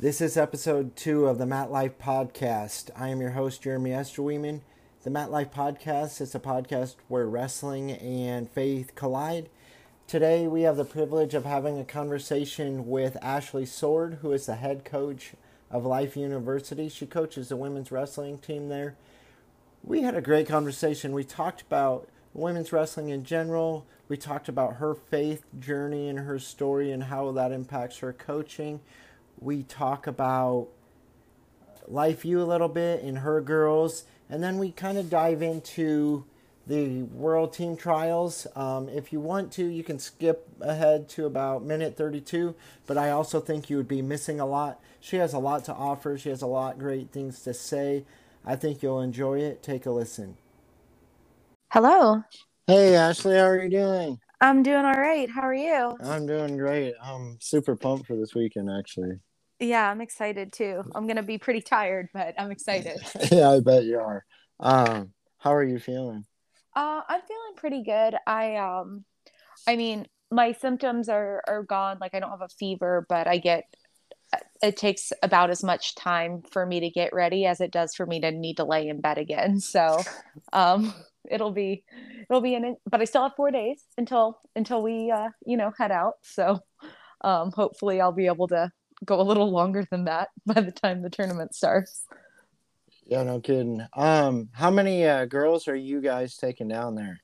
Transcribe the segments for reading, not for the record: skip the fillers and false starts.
This is episode 2 of the Mat Life Podcast. I am your host, Jeremy Esterweiman. The Mat Life Podcast is a podcast where wrestling and faith collide. Today we have the privilege of having a conversation with Ashley Sword, who is the head coach of Life University. She coaches the women's wrestling team there. We had a great conversation. We talked about women's wrestling in general. We talked about her faith journey and her story and how that impacts her coaching. We talk about Life U a little bit and her girls. And then we kind of dive into the World Team Trials. If you want to, you can skip ahead to about minute 32. But I also think you would be missing a lot. She has a lot to offer. She has a lot of great things to say. I think you'll enjoy it. Take a listen. Hello. Hey, Ashley. How are you doing? I'm doing all right. How are you? I'm doing great. I'm super pumped for this weekend, actually. Yeah, I'm excited, too. I'm going to be pretty tired, but I'm excited. Yeah, I bet you are. How are you feeling? I'm feeling pretty good. I mean, my symptoms are gone. Like, I don't have a fever, but it takes about as much time for me to get ready as it does for me to need to lay in bed again. So, but I still have 4 days until we, head out. So, hopefully I'll be able to go a little longer than that by the time the tournament starts. Yeah, no kidding. How many girls are you guys taking down there?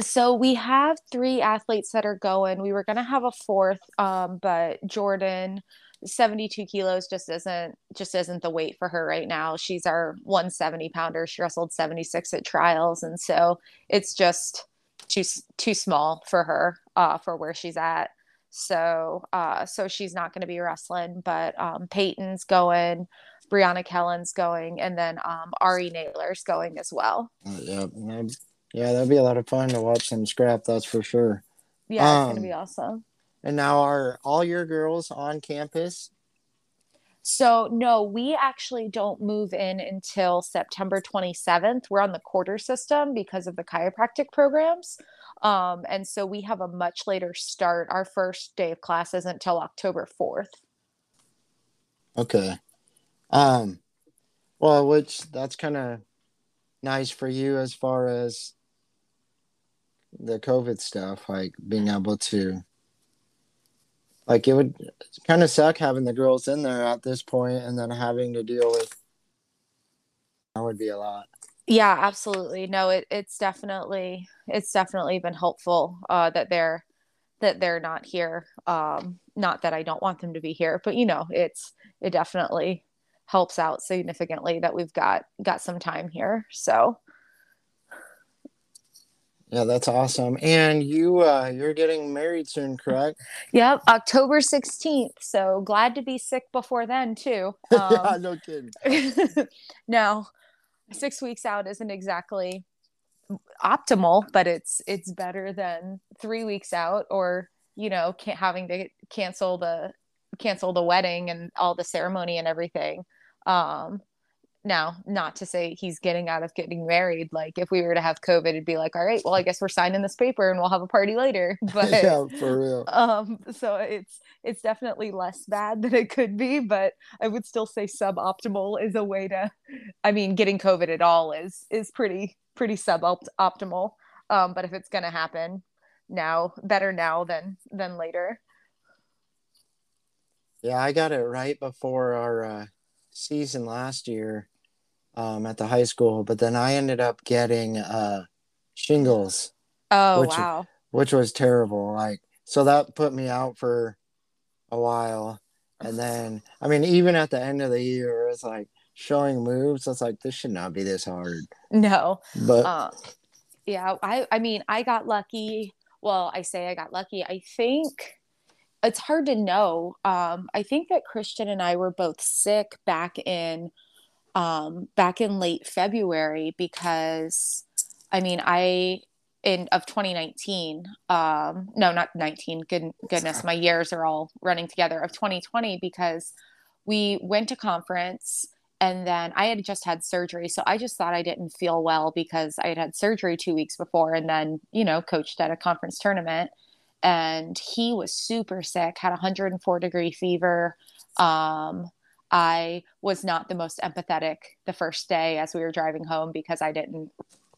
So we have 3 athletes that are going. We were going to have a 4th, but Jordan, 72 kilos just isn't the weight for her right now. She's our 170 pounder. She wrestled 76 at trials. And so it's just too small for her, for where she's at. So she's not going to be wrestling, but, Peyton's going, Brianna Kellen's going, and then, Ari Naylor's going as well. Yeah, that'd be a lot of fun to watch them scrap, that's for sure. Yeah, it's going to be awesome. And now are all your girls on campus? So, no, we actually don't move in until September 27th. We're on the quarter system because of the chiropractic programs. And so we have a much later start. Our first day of class isn't until October 4th. Okay. Well, which that's kind of nice for you as far as the COVID stuff, like being able to, like, it would kind of suck having the girls in there at this point and then having to deal with that would be a lot. Yeah, absolutely. No, it's definitely been helpful that they're not here. Not that I don't want them to be here, but it definitely helps out significantly that we've got some time here. So yeah, that's awesome. And you're getting married soon, correct? Yep, October 16th. So glad to be sick before then too. Yeah, no kidding. No, 6 weeks out isn't exactly optimal, but it's better than 3 weeks out or, having to cancel the wedding and all the ceremony and everything. Now, not to say he's getting out of getting married. Like if we were to have COVID, it'd be like, all right, well, I guess we're signing this paper and we'll have a party later. But yeah, for real. So it's definitely less bad than it could be, but I would still say suboptimal is a way to, getting COVID at all is pretty suboptimal. But if it's going to happen now, better now than later. Yeah. I got it right before our season last year. At the high school, but then I ended up getting shingles. Oh, wow. Which was terrible. Like, so that put me out for a while. And then, even at the end of the year, it's like showing moves. It's like, this should not be this hard. No. But yeah, I got lucky. Well, I say I got lucky. I think it's hard to know. I think that Christian and I were both sick back in late February because of 2019, no, not 19, goodness, my years are all running together, of 2020, because we went to conference and then I had just had surgery. So I just thought I didn't feel well because I had surgery 2 weeks before and then, coached at a conference tournament and he was super sick, had 104 degree fever. I was not the most empathetic the first day as we were driving home because I didn't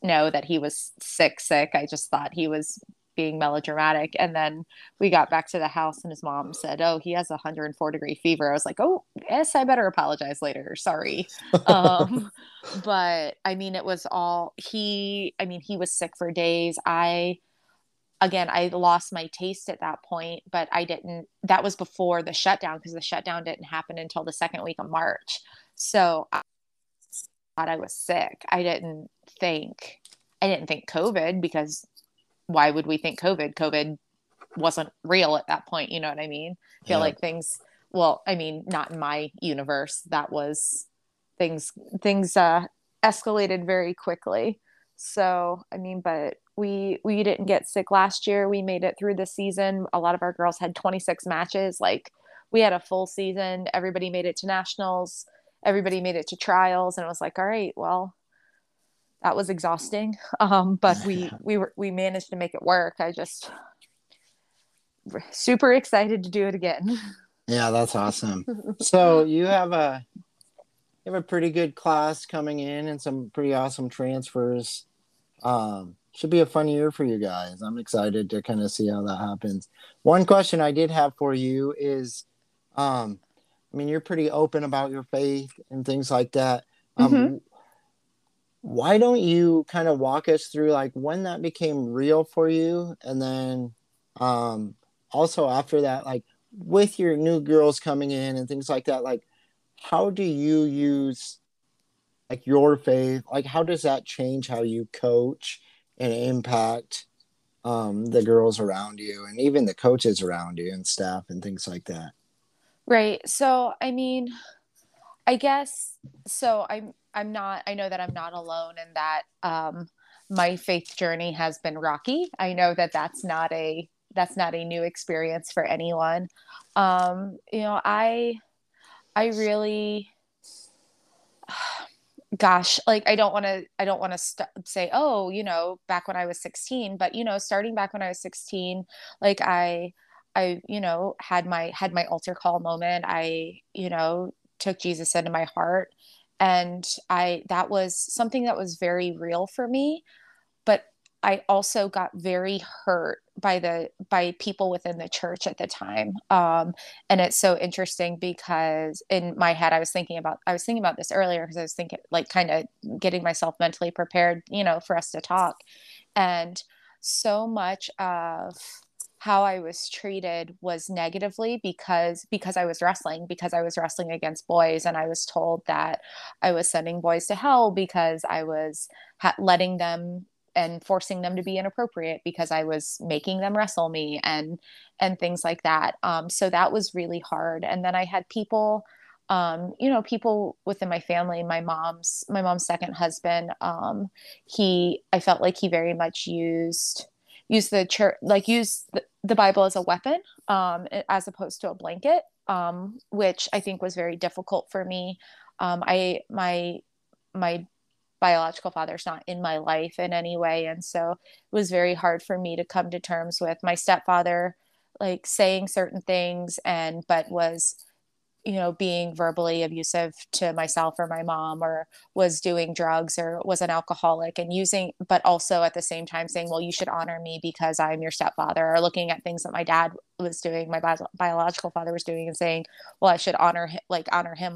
know that he was sick. I just thought he was being melodramatic. And then we got back to the house and his mom said, oh, he has 104-degree fever. I was like, oh, yes, I better apologize later. Sorry. But I mean, it was all he was sick for days. I lost my taste at that point, but that was before the shutdown because the shutdown didn't happen until the second week of March. So I thought I was sick. I didn't think COVID, because why would we think COVID? COVID wasn't real at that point. You know what I mean? I feel like things, well, I mean, not in my universe. That was things escalated very quickly. So, I mean, but we didn't get sick last year. We made it through the season. A lot of our girls had 26 matches. Like, we had a full season. Everybody made it to nationals. Everybody made it to trials. And it was like, all right, well, that was exhausting. But we managed to make it work. I just super excited to do it again. Yeah, that's awesome. So you have a pretty good class coming in and some pretty awesome transfers. Should be a fun year for you guys. I'm excited to kind of see how that happens. One question I did have for you is, you're pretty open about your faith and things like that. Why don't you kind of walk us through like when that became real for you? And then also after that, like with your new girls coming in and things like that, like how do you use like your faith? Like how does that change how you coach and impact the girls around you and even the coaches around you and staff and things like that? Right. So, I know that I'm not alone and that my faith journey has been rocky. I know that that's not a new experience for anyone. I don't want to say, oh, you know, back when I was 16, but you know, starting back when I was 16, like I, you know, had my altar call moment. I, you know, took Jesus into my heart. And that was something that was very real for me, but I also got very hurt by people within the church at the time. And it's so interesting because in my head, I was thinking about this earlier because I was thinking like kind of getting myself mentally prepared, you know, for us to talk. And so much of how I was treated was negatively because I was wrestling against boys. And I was told that I was sending boys to hell because I was letting them and forcing them to be inappropriate because I was making them wrestle me and things like that. So that was really hard. And then I had people, people within my family, my mom's second husband, I felt like he very much used the church, like use the Bible as a weapon, as opposed to a blanket, which I think was very difficult for me. My biological father's not in my life in any way. And so it was very hard for me to come to terms with my stepfather, like saying certain things but was, you know, being verbally abusive to myself or my mom, or was doing drugs or was an alcoholic but also at the same time saying, well, you should honor me because I'm your stepfather, or looking at things that my dad was doing, my biological father was doing, and saying, well, I should honor him.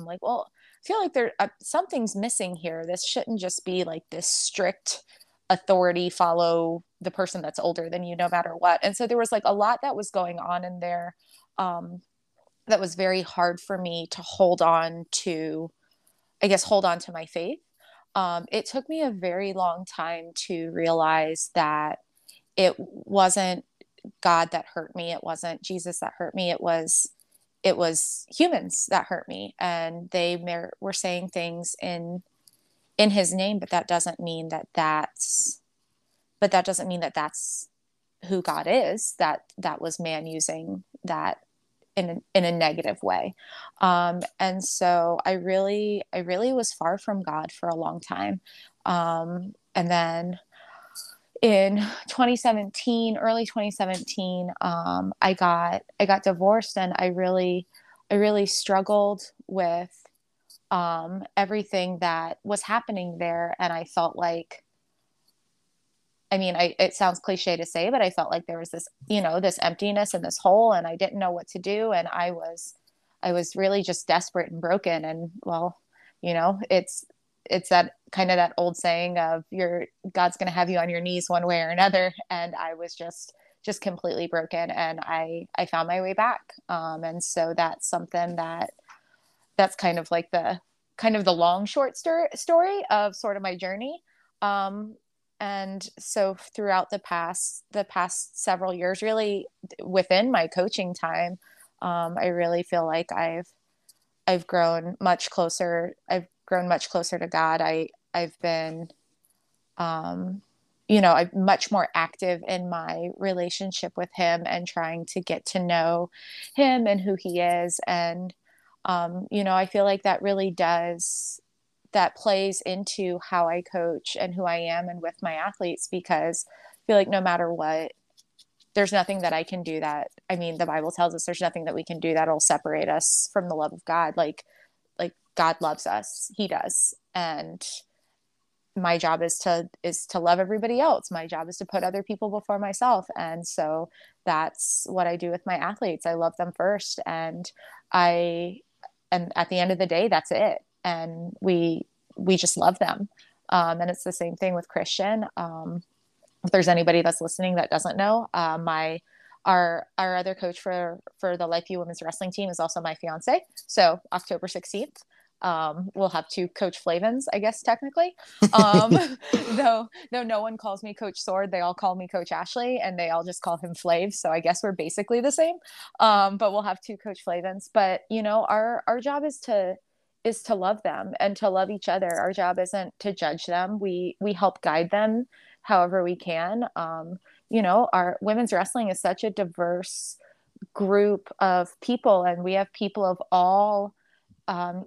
Like, well, I feel like something's missing here. This shouldn't just be like this strict authority, follow the person that's older than you no matter what. And so there was like a lot that was going on in there. That was very hard for me to hold on to my faith. It took me a very long time to realize that it wasn't God that hurt me. It wasn't Jesus that hurt me. It was humans that hurt me. And they were saying things in his name, but that doesn't mean that's who God is. That was man using that in a negative way. And so I really was far from God for a long time. And then in 2017, early 2017, I got divorced, and I really, I really struggled with everything that was happening there. And I felt like, I mean, it sounds cliche to say, but I felt like there was this, you know, this emptiness and this hole, and I didn't know what to do. And I was really just desperate and broken. And well, you know, it's that kind of that old saying of God's going to have you on your knees one way or another. And I was just completely broken. And I found my way back. And so that's something that's kind of like the long, short story of sort of my journey. And so throughout the past several years, really within my coaching time, I really feel like I've grown much closer. I've grown much closer to God. I've been, you know, I'm much more active in my relationship with Him and trying to get to know Him and who He is. And, you know, I feel like that really does, that plays into how I coach and who I am and with my athletes, because I feel like no matter what, there's nothing that I can do that. I mean, the Bible tells us there's nothing that we can do that'll separate us from the love of God. Like God loves us. He does. And my job is to love everybody else. My job is to put other people before myself. And so that's what I do with my athletes. I love them first. And at the end of the day, that's it. And we just love them. And it's the same thing with Christian. If there's anybody that's listening that doesn't know, our other coach for the Life U Women's Wrestling team is also my fiance. So October 16th, we'll have two Coach Flavins, I guess, technically. Though no one calls me Coach Sword, they all call me Coach Ashley, and they all just call him Flav. So I guess we're basically the same. But we'll have two Coach Flavins. But you know, our job is to love them and to love each other. Our job isn't to judge them. We help guide them however we can. You know, our women's wrestling is such a diverse group of people, and we have people of all,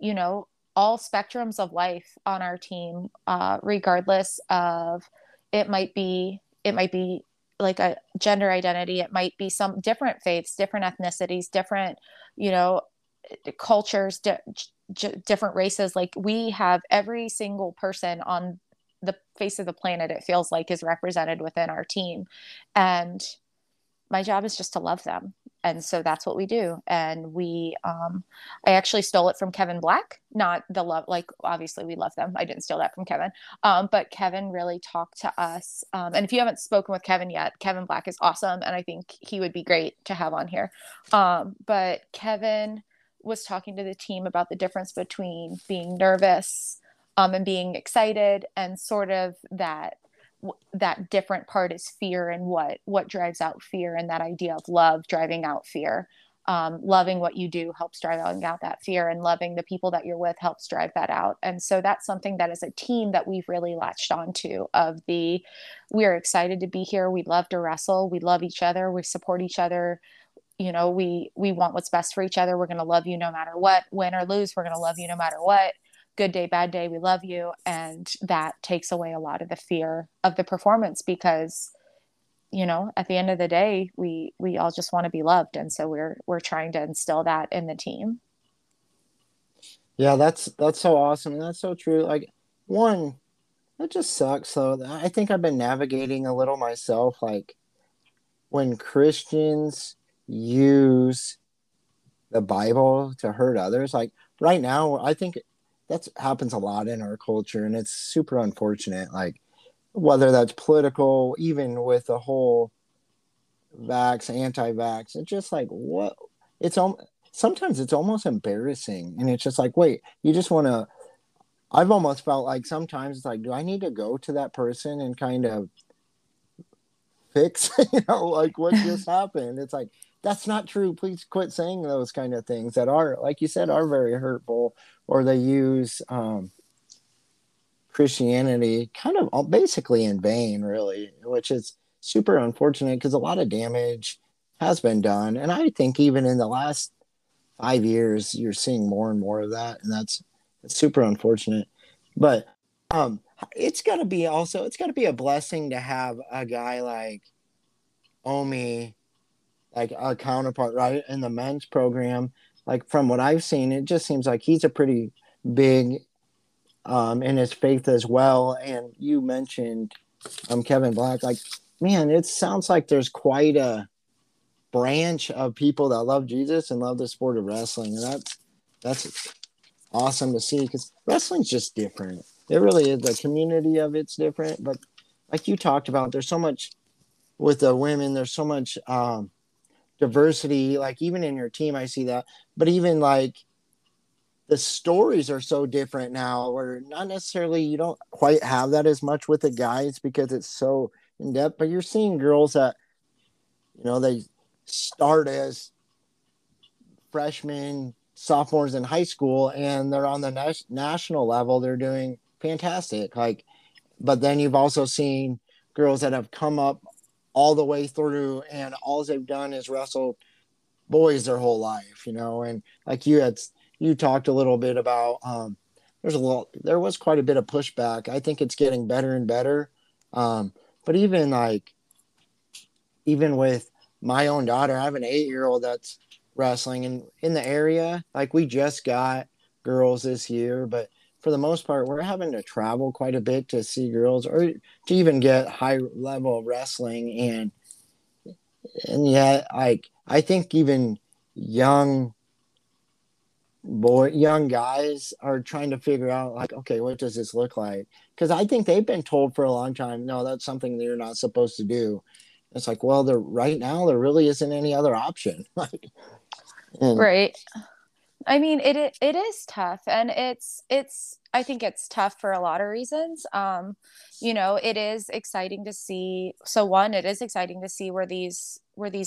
you know, all spectrums of life on our team, regardless of, it might be like a gender identity. It might be some different faiths, different ethnicities, different, you know, cultures, different races. Like, we have every single person on the face of the planet, it feels like, is represented within our team. And my job is just to love them. And so that's what we do. And we, I actually stole it from Kevin Black, not the love, like, obviously we love them. I didn't steal that from Kevin. But Kevin really talked to us. And if you haven't spoken with Kevin yet, Kevin Black is awesome. And I think he would be great to have on here. But Kevin was talking to the team about the difference between being nervous and being excited, and sort of that different part is fear, and what drives out fear, and that idea of love driving out fear. Loving what you do helps drive out that fear, and loving the people that you're with helps drive that out. And so that's something that as a team that we've really latched onto, of the, we're excited to be here. We love to wrestle. We love each other. We support each other. You know, we want what's best for each other. We're going to love you no matter what, win or lose. We're going to love you no matter what, good day, bad day. We love you. And that takes away a lot of the fear of the performance, because, you know, at the end of the day, we all just want to be loved. And so we're trying to instill that in the team. Yeah, that's so awesome. And that's so true. Like, one, it just sucks. So I think I've been navigating a little myself, like, when Christians use the Bible to hurt others. Like, right now, I think that happens a lot in our culture, and it's super unfortunate. Like, whether that's political, even with the whole vax, anti-vax, it's just like, what? Sometimes it's almost embarrassing. And it's just like, wait, you just want to, I've almost felt like sometimes it's like, do I need to go to that person and kind of fix, you know, like, what just happened? It's like, that's not true. Please quit saying those kind of things that are, like you said, are very hurtful, or they use Christianity kind of basically in vain, really, which is super unfortunate, because a lot of damage has been done. And I think even in the last 5 years, you're seeing more and more of that. And that's super unfortunate. But it's got to be a blessing to have a guy like Omi, like a counterpart, right, in the men's program like from what I've seen, it just seems like he's a pretty big in his faith as well. And you mentioned Kevin Black. Like, man, it sounds like there's quite a branch of people that love Jesus and love the sport of wrestling. And that's awesome to see, because wrestling's just different. It really is. The community of it's different. But like you talked about, there's so much with the women, there's so much diversity, like even in your team, I see that. But even like the stories are so different now, where not necessarily you don't quite have that as much with the guys because it's so in depth, but you're seeing girls that, you know, they start as freshmen, sophomores in high school, and they're on the national level. They're doing fantastic. Like, but then you've also seen girls that have come up all the way through, and all they've done is wrestle boys their whole life, you know. And like you talked a little bit about, there was quite a bit of pushback. I think it's getting better and better. But even with my own daughter, I have an 8-year-old that's wrestling, and in the area, like we just got girls this year, but for the most part, we're having to travel quite a bit to see girls or to even get high level wrestling. And yet, like, I think even young guys are trying to figure out, like, okay, what does this look like? Because I think they've been told for a long time, no, that's something that you're not supposed to do. It's like, well, right now there really isn't any other option. Right. I mean, it is tough, and I think it's tough for a lot of reasons. You know, it is exciting to see. So one, it is exciting to see where these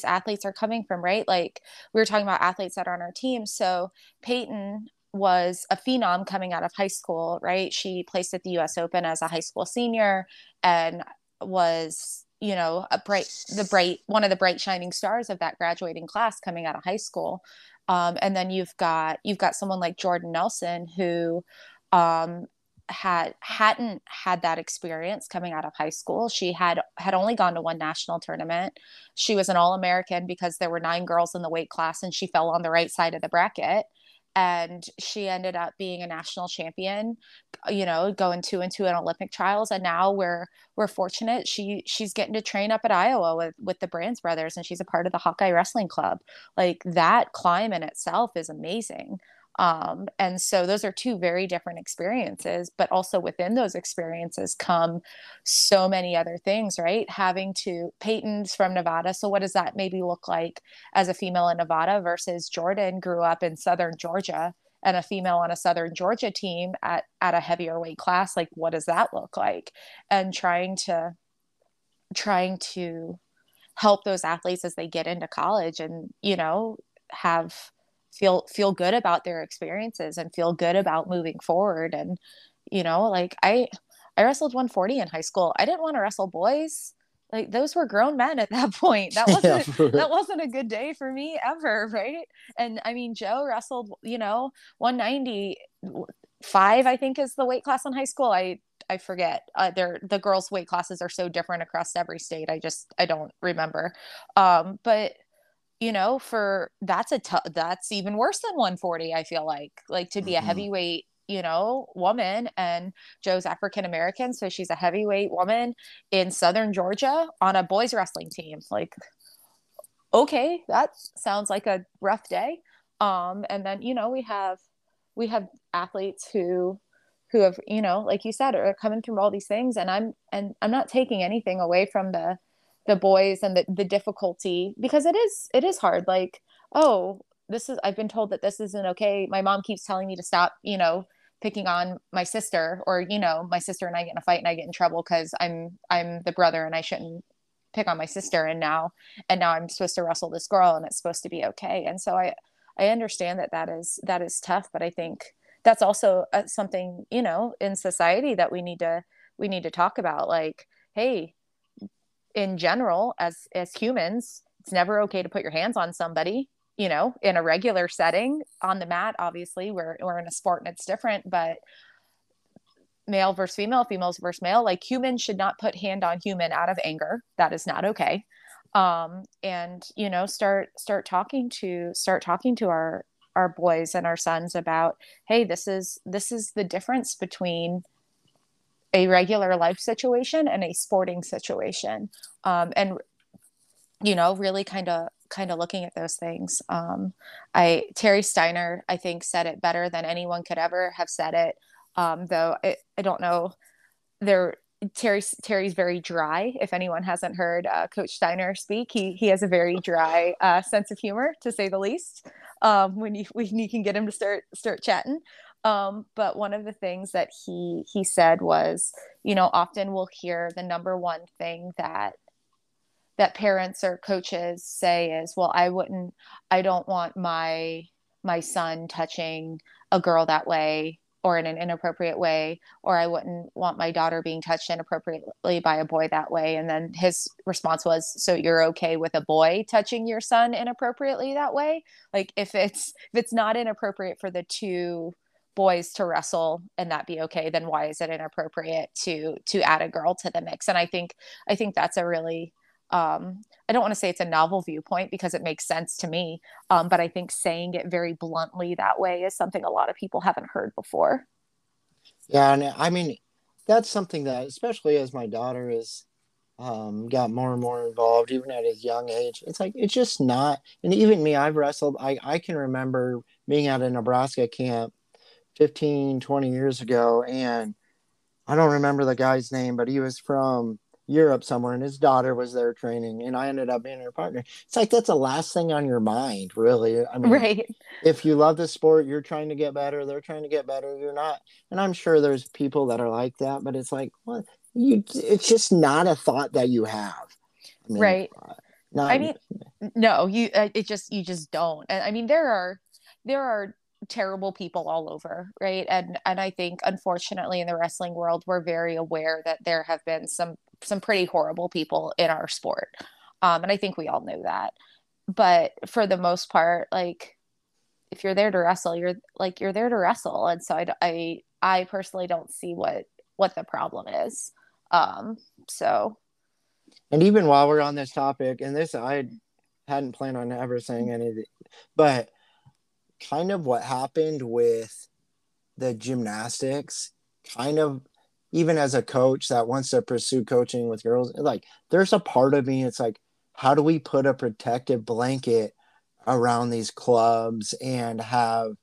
athletes are coming from, right? Like we were talking about athletes that are on our team. So Peyton was a phenom coming out of high school, right? She placed at the U.S. Open as a high school senior and was, you know, one of the bright shining stars of that graduating class coming out of high school. And then you've got someone like Jordan Nelson, who hadn't had that experience coming out of high school. She had only gone to one national tournament. She was an All-American because there were 9 girls in the weight class and she fell on the right side of the bracket. And she ended up being a national champion, you know, going 2-2 in Olympic trials. And now we're fortunate. She's getting to train up at Iowa with the Brands Brothers, and she's a part of the Hawkeye Wrestling Club. Like that climb in itself is amazing. And so those are 2 very different experiences, but also within those experiences come so many other things, right? Peyton's from Nevada. So what does that maybe look like as a female in Nevada versus Jordan grew up in Southern Georgia, and a female on a Southern Georgia team at a heavier weight class? Like, what does that look like? And trying to help those athletes as they get into college and, you know, feel good about their experiences and feel good about moving forward. And, you know, like I wrestled 140 in high school. I didn't want to wrestle boys. Like those were grown men at that point. That wasn't a good day for me ever. Right. And I mean, Joe wrestled, you know, 195, I think is the weight class in high school. I forget. The girls' weight classes are so different across every state. I don't remember. But you know, that's even worse than 140. I feel like to be a heavyweight, you know, woman, and Joe's African-American. So she's a heavyweight woman in Southern Georgia on a boys wrestling team. Like, okay, that sounds like a rough day. And then, you know, we have athletes who have, you know, like you said, are coming through all these things, and I'm not taking anything away from the boys and the difficulty, because it is hard. Like, oh, I've been told that this isn't okay. My mom keeps telling me to stop, you know, picking on my sister, or, you know, my sister and I get in a fight and I get in trouble because I'm the brother and I shouldn't pick on my sister. And now I'm supposed to wrestle this girl and it's supposed to be okay. And so I understand that is tough, but I think that's also something, you know, in society that we need to talk about. Like, hey, in general, as humans, it's never okay to put your hands on somebody, you know, in a regular setting. On the mat, obviously, we're in a sport and it's different, but male versus female, females versus male, like humans should not put hand on human out of anger. That is not okay. And, you know, start talking to our boys and our sons about, hey, this is the difference between a regular life situation and a sporting situation. And, you know, really kind of looking at those things. Terry Steiner, I think, said it better than anyone could ever have said it. Though I don't know, Terry's very dry. If anyone hasn't heard Coach Steiner speak, he has a very dry sense of humor, to say the least. When you can get him to start chatting. But one of the things that he said was, you know, often we'll hear the number one thing that parents or coaches say is, well, I don't want my son touching a girl that way, or in an inappropriate way, or I wouldn't want my daughter being touched inappropriately by a boy that way. And then his response was, so you're okay with a boy touching your son inappropriately that way? Like, if it's not inappropriate for the two boys to wrestle and that be okay, then why is it inappropriate to add a girl to the mix? And I think that's a really, I don't want to say it's a novel viewpoint because it makes sense to me. But I think saying it very bluntly that way is something a lot of people haven't heard before. Yeah. And I mean, that's something that, especially as my daughter is, got more and more involved, even at a young age, it's like, it's just not, and even me, I've wrestled. I can remember being at a Nebraska camp 15, 20 years ago. And I don't remember the guy's name, but he was from Europe somewhere, and his daughter was there training, and I ended up being her partner. It's like, that's the last thing on your mind, really. I mean, right. If you love the sport, you're trying to get better, they're trying to get better, you're not. And I'm sure there's people that are like that, but it's like, well, it's just not a thought that you have. I mean, right. You just don't. And I mean, there are terrible people all over, right? And I think, unfortunately, in the wrestling world, we're very aware that there have been some pretty horrible people in our sport. And I think we all know that. But for the most part, like, if you're there to wrestle, you're there to wrestle. And so I personally don't see what the problem is. And even while we're on this topic, and this, I hadn't planned on ever saying anything, but kind of what happened with the gymnastics, kind of, even as a coach that wants to pursue coaching with girls, like, there's a part of me, it's like, how do we put a protective blanket around these clubs and have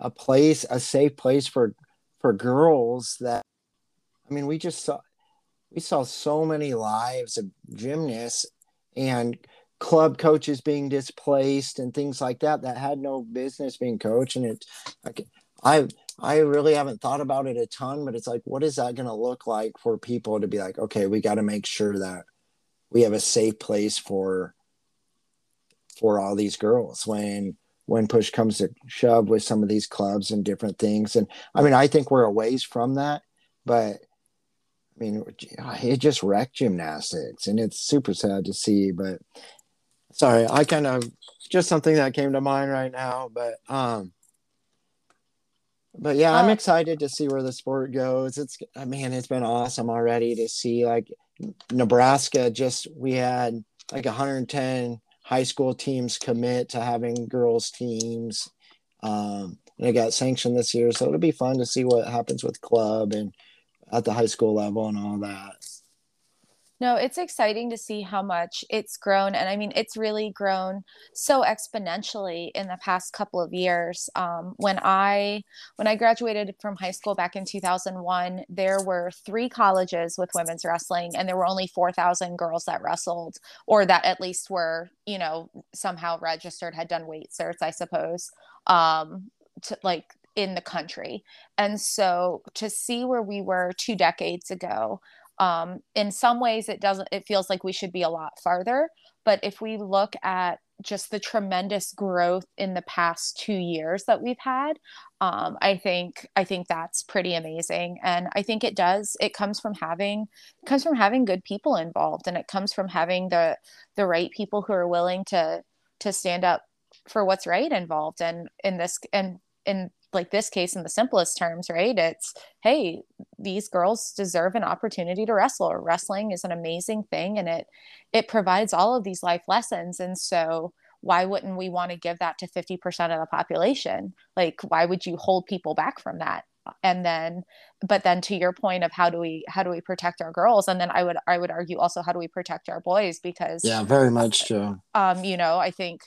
a place, a safe place for girls that, I mean, we saw so many lives of gymnasts and club coaches being displaced and things like that had no business being coached. And it's like, I really haven't thought about it a ton, but it's like, what is that going to look like for people to be like, okay, we got to make sure that we have a safe place for all these girls when push comes to shove with some of these clubs and different things. And I mean, I think we're a ways from that, but I mean, it just wrecked gymnastics, and it's super sad to see. But sorry, I kind of just something that came to mind right now, But yeah, I'm excited to see where the sport goes. It's been awesome already to see, like, Nebraska, we had like 110 high school teams commit to having girls teams. And it got sanctioned this year. So it'll be fun to see what happens with club and at the high school level and all that. No, it's exciting to see how much it's grown. And I mean, it's really grown so exponentially in the past couple of years. When I graduated from high school back in 2001, there were 3 colleges with women's wrestling, and there were only 4,000 girls that wrestled, or that at least were, you know, somehow registered, had done weight certs, I suppose, in the country. And so to see where we were 2 decades ago, in some ways it feels like we should be a lot farther, but if we look at just the tremendous growth in the past 2 years that we've had, I think that's pretty amazing. And I think it comes from having good people involved, and it comes from having the right people who are willing to stand up for what's right involved. And in this case, in the simplest terms, right? It's, hey, these girls deserve an opportunity to wrestle. Wrestling is an amazing thing, and it provides all of these life lessons. And so why wouldn't we want to give that to 50% of the population? Like, why would you hold people back from that? And then, but then to your point of how do we protect our girls? And then I would argue also, how do we protect our boys? Because yeah, very much so. You know, I think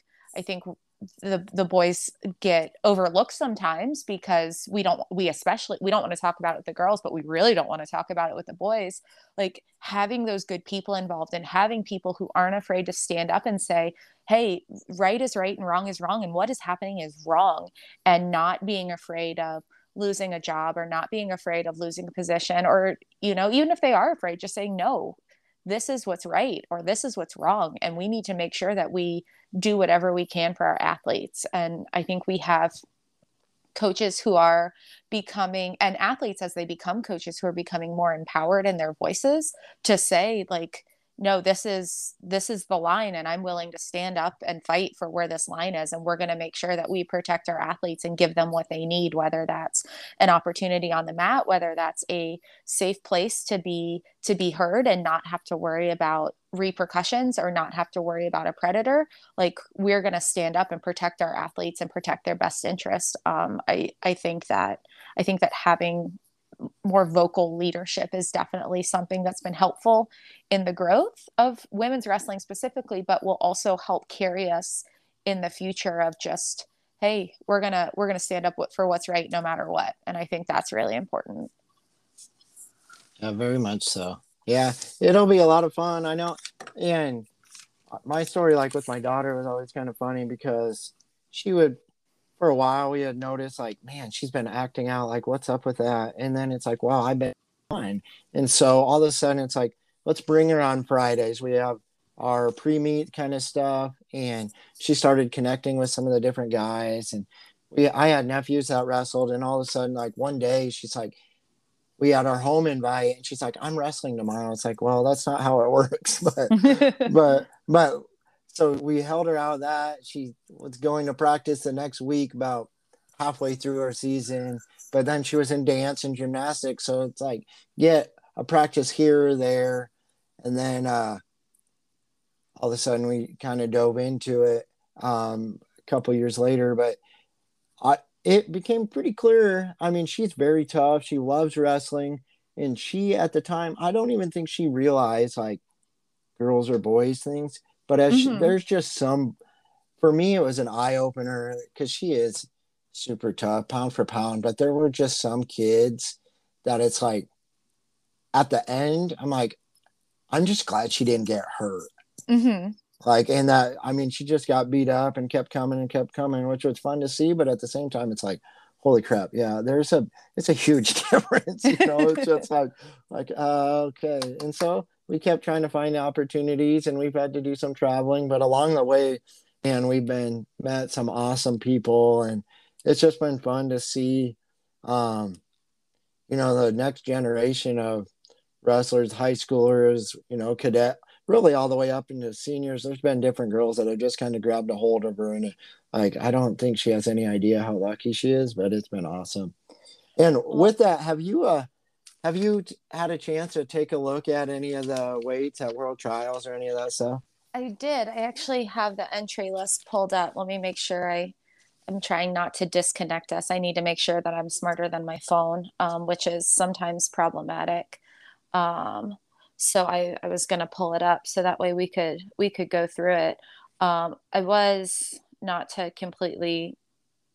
the boys get overlooked sometimes because we don't want to talk about it with the girls, but we really don't want to talk about it with the boys. Like, having those good people involved and having people who aren't afraid to stand up and say, hey, right is right and wrong is wrong. And what is happening is wrong. And not being afraid of losing a job or not being afraid of losing a position, or, you know, even if they are afraid, just saying, no, this is what's right, or this is what's wrong. And we need to make sure that we do whatever we can for our athletes. And I think we have coaches who are becoming, and athletes as they become coaches, who are becoming more empowered in their voices to say, like, no, this is the line, and I'm willing to stand up and fight for where this line is. And we're going to make sure that we protect our athletes and give them what they need, whether that's an opportunity on the mat, whether that's a safe place to be heard and not have to worry about repercussions or not have to worry about a predator. Like, we're going to stand up and protect our athletes and protect their best interest. I think that having more vocal leadership is definitely something that's been helpful in the growth of women's wrestling specifically, but will also help carry us in the future of just, hey, we're going to stand up for what's right no matter what. And I think that's really important. Yeah, very much so. Yeah. It'll be a lot of fun. I know. And my story, like with my daughter, was always kind of funny because she would, for a while we had noticed, like, man, she's been acting out, like, what's up with that? And then it's like, wow, I've been fine. And so all of a sudden it's like, let's bring her on Fridays. We have our pre-meet kind of stuff. And she started connecting with some of the different guys. And I had nephews that wrestled. And all of a sudden, like, one day she's like, we had our home invite, and she's like, I'm wrestling tomorrow. It's like, well, that's not how it works. But so we held her out of that. She was going to practice the next week about halfway through her season, but then she was in dance and gymnastics. So it's like, get a practice here or there. And then all of a sudden we kind of dove into it a couple years later, but it became pretty clear. I mean, she's very tough. She loves wrestling. And she, at the time, I don't even think she realized, like, girls or boys things. But as mm-hmm. There's just some, for me, it was an eye opener because she is super tough, pound for pound. But there were just some kids that it's like, at the end, I'm like, I'm just glad she didn't get hurt. Mm-hmm. Like, and that, I mean, she just got beat up and kept coming, which was fun to see. But at the same time, it's like, holy crap. Yeah, it's a huge difference. You know, it's just like, okay. And so we kept trying to find opportunities, and we've had to do some traveling, but along the way, and we've met some awesome people, and it's just been fun to see, you know, the next generation of wrestlers, high schoolers, you know, cadet, really all the way up into seniors. There's been different girls that have just kind of grabbed a hold of her, and like, I don't think she has any idea how lucky she is, but it's been awesome. And with that, have you had a chance to take a look at any of the weights at World Trials or any of that stuff? I did. I actually have the entry list pulled up. Let me make sure I'm trying not to disconnect us. I need to make sure that I'm smarter than my phone, which is sometimes problematic. So I was going to pull it up so that way we could go through it.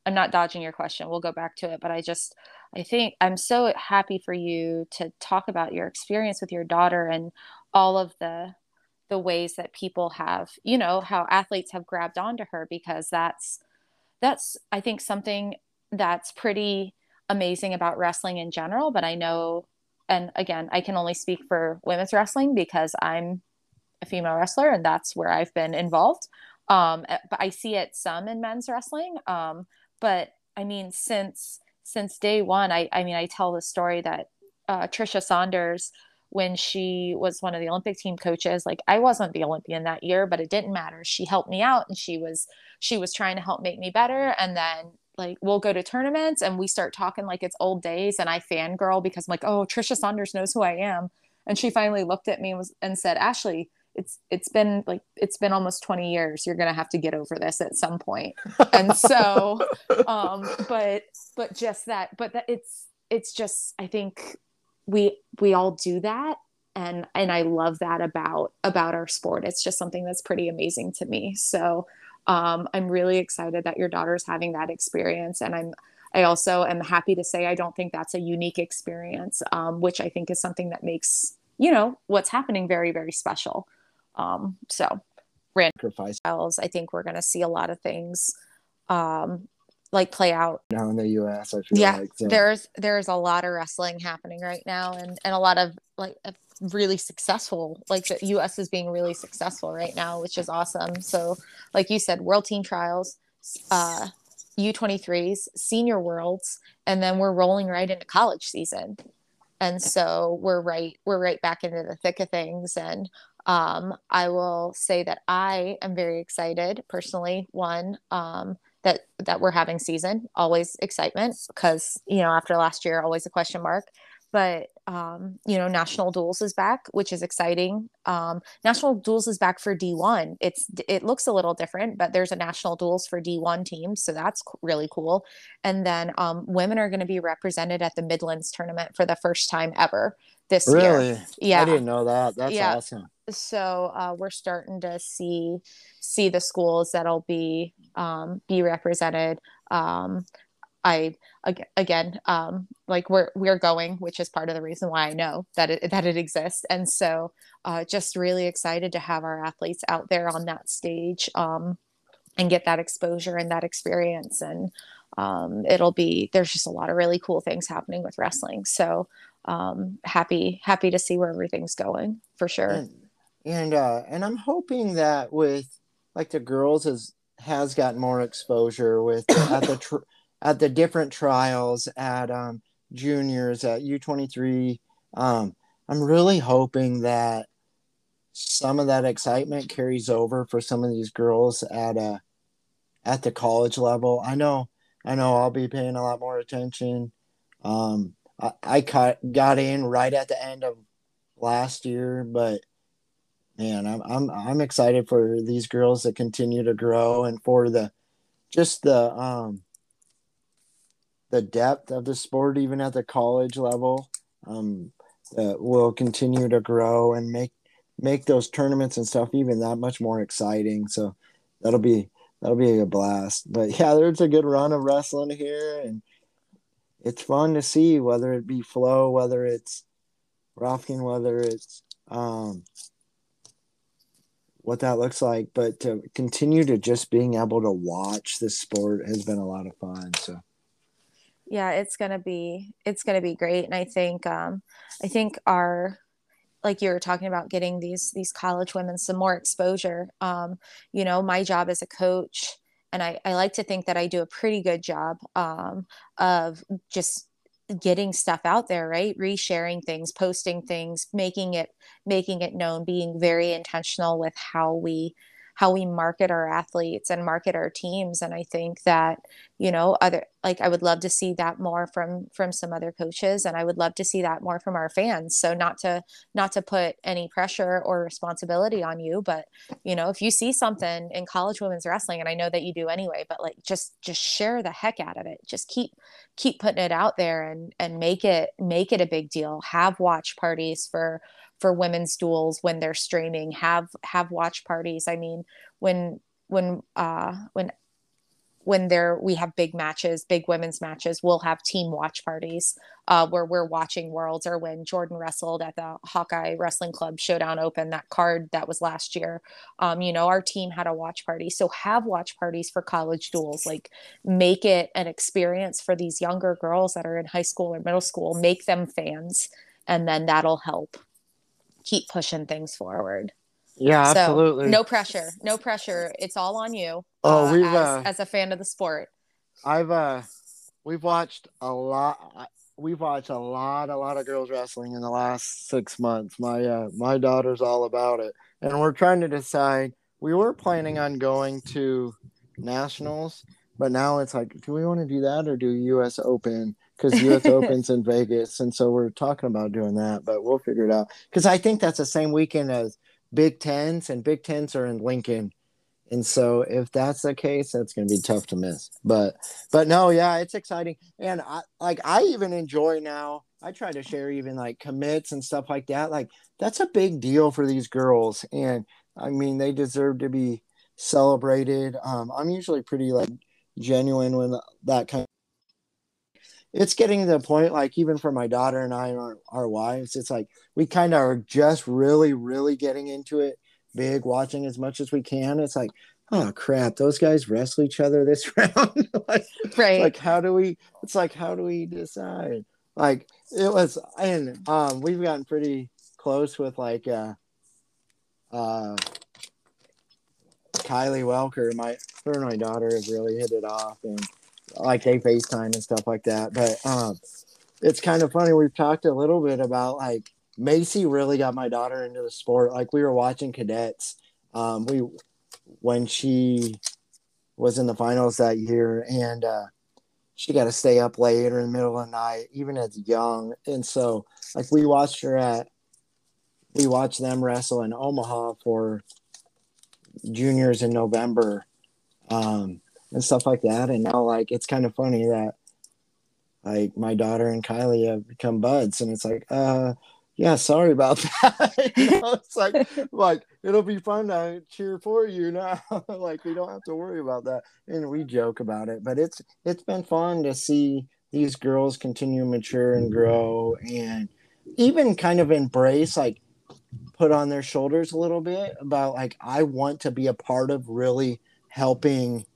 I'm not dodging your question. We'll go back to it, but I think I'm so happy for you to talk about your experience with your daughter and all of the ways that people have, you know, how athletes have grabbed onto her, because that's I think something that's pretty amazing about wrestling in general. But I know, and again, I can only speak for women's wrestling because I'm a female wrestler and that's where I've been involved. But I see it some in men's wrestling. But I mean, since day one, I tell the story that Tricia Saunders, when she was one of the Olympic team coaches, like, I wasn't the Olympian that year, but it didn't matter. She helped me out, and she was trying to help make me better. And then, like, we'll go to tournaments and we start talking like it's old days, and I fangirl because I'm like, oh, Tricia Saunders knows who I am. And she finally looked at me and said, Ashley, it's been almost 20 years. You're going to have to get over this at some point. And so, I think we all do that. And I love that about our sport. It's just something that's pretty amazing to me. So, I'm really excited that your daughter's having that experience. And I also am happy to say, I don't think that's a unique experience, which I think is something that makes, what's happening very, very special. So sacrifice. I think we're going to see a lot of things, like play out now in the US. I feel like so. There's a lot of wrestling happening right now, and a lot of really successful, the US is being really successful right now, which is awesome. So like you said, World Teen Trials, U23s, Senior Worlds, and then we're rolling right into college season. And so we're right back into the thick of things. And I will say that I am very excited personally, that we're having season, always excitement, because after last year, always a question mark, but National Duels is back, which is exciting. National Duels is back for D1. It looks a little different, but there's a National Duels for D1 teams, so that's really cool. And then women are going to be represented at the Midlands tournament for the first time ever this year. Yeah, I didn't know that. That's awesome. So we're starting to see the schools that'll be represented. We're going, which is part of the reason why I know that it exists. And so just really excited to have our athletes out there on that stage and get that exposure and that experience. And there's just a lot of really cool things happening with wrestling. So happy to see where everything's going for sure. And I'm hoping that with the girls has gotten more exposure with at the different trials, at juniors, at U23. I'm really hoping that some of that excitement carries over for some of these girls at the college level. I know I'll be paying a lot more attention. I got in right at the end of last year, but man, I'm excited for these girls to continue to grow, and for the depth of the sport, even at the college level, that will continue to grow and make those tournaments and stuff even that much more exciting. So that'll be a blast. But yeah, there's a good run of wrestling here, and it's fun to see, whether it be Flo, whether it's Rofkin, whether it's what that looks like, but to continue to just being able to watch this sport has been a lot of fun. So yeah, it's going to be great. And I think our, like you were talking about, getting these college women some more exposure. My job as a coach, and I like to think that I do a pretty good job of just getting stuff out there, right? Resharing things, posting things, making it known, being very intentional with how we market our athletes and market our teams. And I think that, I would love to see that more from some other coaches, and I would love to see that more from our fans. So not to put any pressure or responsibility on you, but if you see something in college women's wrestling, and I know that you do anyway, but just share the heck out of it. Just keep putting it out there and make it a big deal. Have watch parties for women's duels when they're streaming, have watch parties. I mean, when we have big matches, big women's matches, we'll have team watch parties where we're watching Worlds, or when Jordan wrestled at the Hawkeye Wrestling Club Showdown Open, that card that was last year, our team had a watch party. So have watch parties for college duels, make it an experience for these younger girls that are in high school or middle school, make them fans. And then that'll help keep pushing things forward. Yeah, so, absolutely. No pressure. It's all on you. As a fan of the sport, we've watched a lot. We've watched a lot of girls wrestling in the last 6 months. My daughter's all about it, and we're trying to decide. We were planning on going to nationals, but now it's do we want to do that or do U.S. Open? Because U.S. Open's in Vegas, and so we're talking about doing that, but we'll figure it out. Because I think that's the same weekend as Big Tens, and Big Tens are in Lincoln. And so if that's the case, that's going to be tough to miss. But no, yeah, it's exciting. And I even enjoy now. I try to share even like commits and stuff like that. Like that's a big deal for these girls. And I mean, they deserve to be celebrated. I'm usually pretty like genuine when that kind of, it's getting to the point, like even for my daughter and I and our wives, it's like we kind of are just really, really getting into it big, watching as much as we can. It's like, oh crap, those guys wrestle each other this round. Like, right. Like how do we decide? Like it was, and we've gotten pretty close with like Kylie Welker. Her and my daughter have really hit it off, and like they FaceTime and stuff like that. But it's kind of funny. We've talked a little bit about like Macy really got my daughter into the sport. Like we were watching cadets. When she was in the finals that year, and she got to stay up late or in the middle of the night, even as young. And so like we watched them wrestle in Omaha for juniors in November and stuff like that. And now like, it's kind of funny that like my daughter and Kylie have become buds, and it's like, yeah, sorry about that. You know, it's like it'll be fun to cheer for you now. Like we don't have to worry about that, and we joke about it. But it's been fun to see these girls continue to mature and grow, and even kind of embrace, like put on their shoulders a little bit about like I want to be a part of really helping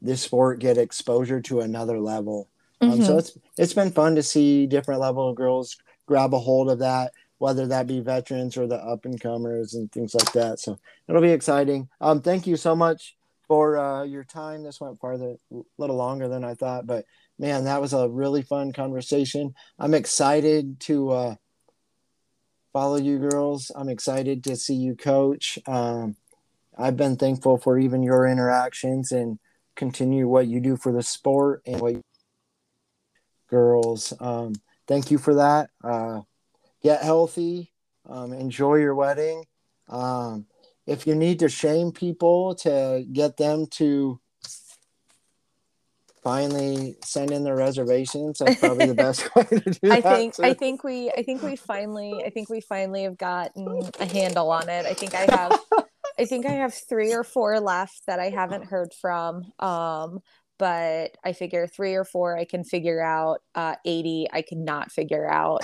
this sport get exposure to another level. Mm-hmm. So it's been fun to see different level of girls grab a hold of that, whether that be veterans or the up and comers and things like that. So it'll be exciting. Thank you so much for your time. This went a little longer than I thought, but man, that was a really fun conversation. I'm excited to follow you girls. I'm excited to see you coach. I've been thankful for even your interactions and continue what you do for the sport and what you girls. Thank you for that. Get healthy. Enjoy your wedding. If you need to shame people to get them to finally send in their reservations, that's probably the best way to do that. I think we finally have gotten a handle on it. I think I have 3 or 4 left that I haven't heard from. But I figure 3 or 4 I can figure out, 80 I could not figure out.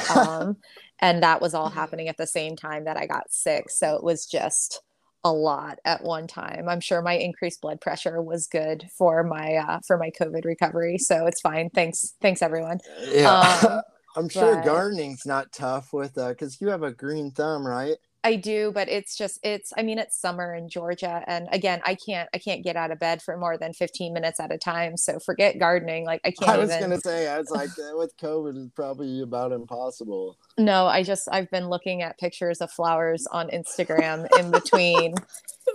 And that was all happening at the same time that I got sick. So it was just a lot at one time. I'm sure my increased blood pressure was good for my COVID recovery. So it's fine. Thanks everyone. Yeah. I'm sure gardening's not tough with, 'cause you have a green thumb, right? I do, but it's summer in Georgia. And again, I can't get out of bed for more than 15 minutes at a time. So forget gardening. Like I was going to say, with COVID, it's probably about impossible. No, I've been looking at pictures of flowers on Instagram in between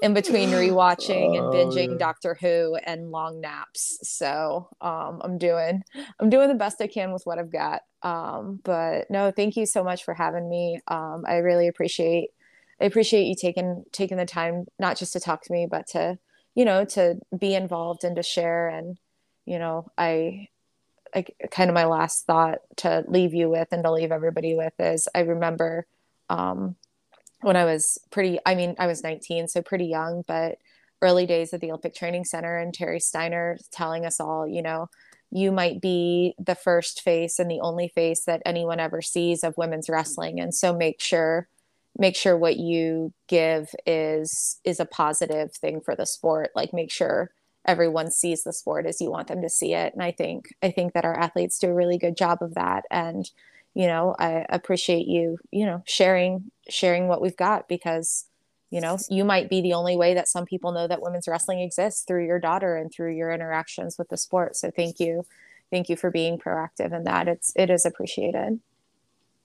rewatching and binging Doctor Who and long naps. So, I'm doing the best I can with what I've got. But no, thank you so much for having me. I really appreciate you taking the time, not just to talk to me, but to, you know, to be involved and to share. And, you know, I kind of my last thought to leave you with and to leave everybody with is I remember, when I was 19, so pretty young, but early days at the Olympic Training Center and Terry Steiner telling us all, you know, you might be the first face and the only face that anyone ever sees of women's wrestling. And so make sure what you give is a positive thing for the sport. Like make sure everyone sees the sport as you want them to see it. And I think that our athletes do a really good job of that. And, you know, I appreciate you, you know, sharing what we've got, because, you know, you might be the only way that some people know that women's wrestling exists, through your daughter and through your interactions with the sport. So thank you. Thank you for being proactive in that. It is appreciated.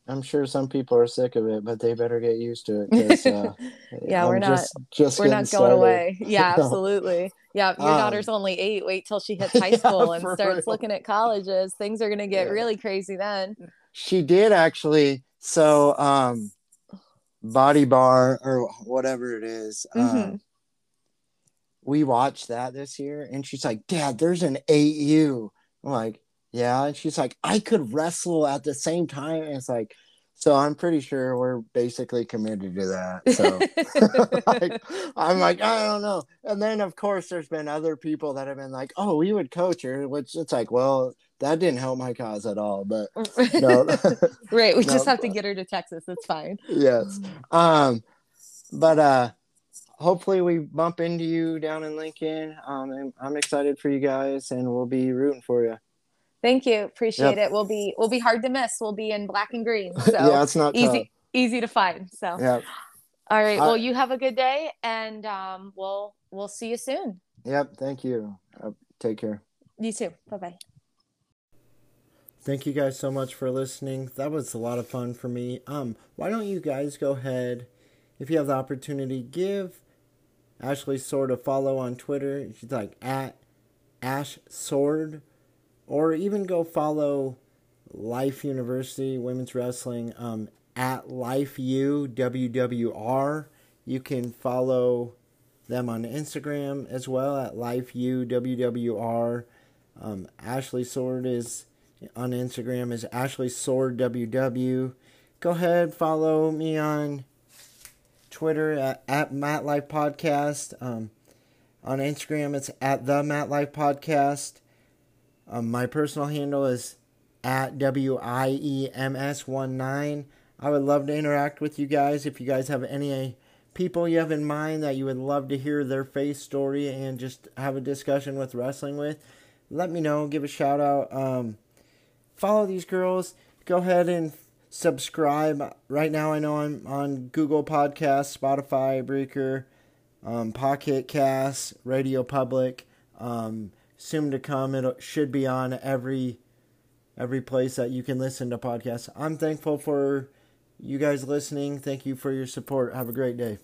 I'm sure some people are sick of it, but they better get used to it. Yeah, we're not going away. Yeah, absolutely. Yeah, your daughter's only 8. Wait till she hits high school and starts looking at colleges. Things are going to get really crazy then. She did actually. So Body Bar or whatever it is. Mm-hmm. We watched that this year, and she's like, Dad, there's an AU. I'm like, yeah. And she's like, I could wrestle at the same time. And it's like, so I'm pretty sure we're basically committed to that. So like, I'm like, I don't know. And then, of course, there's been other people that have been like, oh, we would coach her, which it's like, well, that didn't help my cause at all. But no. Right. We just have to get her to Texas. It's fine. Yes. But hopefully we bump into you down in Lincoln. I'm excited for you guys, and we'll be rooting for you. Thank you. Appreciate it. We'll be hard to miss. We'll be in black and green. So yeah, it's not easy to find. So yep. All right. Well, you have a good day, and we'll see you soon. Yep. Thank you. Take care. You too. Bye-bye. Thank you guys so much for listening. That was a lot of fun for me. Why don't you guys go ahead, if you have the opportunity, give Ashley Sword a follow on Twitter. She's like at Ash Sword. Or even go follow Life University Women's Wrestling at LifeU WWR. You can follow them on Instagram as well at LifeU WWR. Ashley Sword is on Instagram as Ashley Sword WW. Go ahead, follow me on Twitter at Matt Life Podcast. On Instagram, it's at the Matt Life Podcast. My personal handle is at WIEMS19. I would love to interact with you guys. If you guys have any people you have in mind that you would love to hear their face story and just have a discussion with wrestling with, let me know. Give a shout out. Follow these girls. Go ahead and subscribe. Right now I know I'm on Google Podcasts, Spotify, Breaker, Pocket Casts, Radio Public, soon to come, it should be on every place that you can listen to podcasts. I'm thankful for you guys listening. Thank you for your support. Have a great day.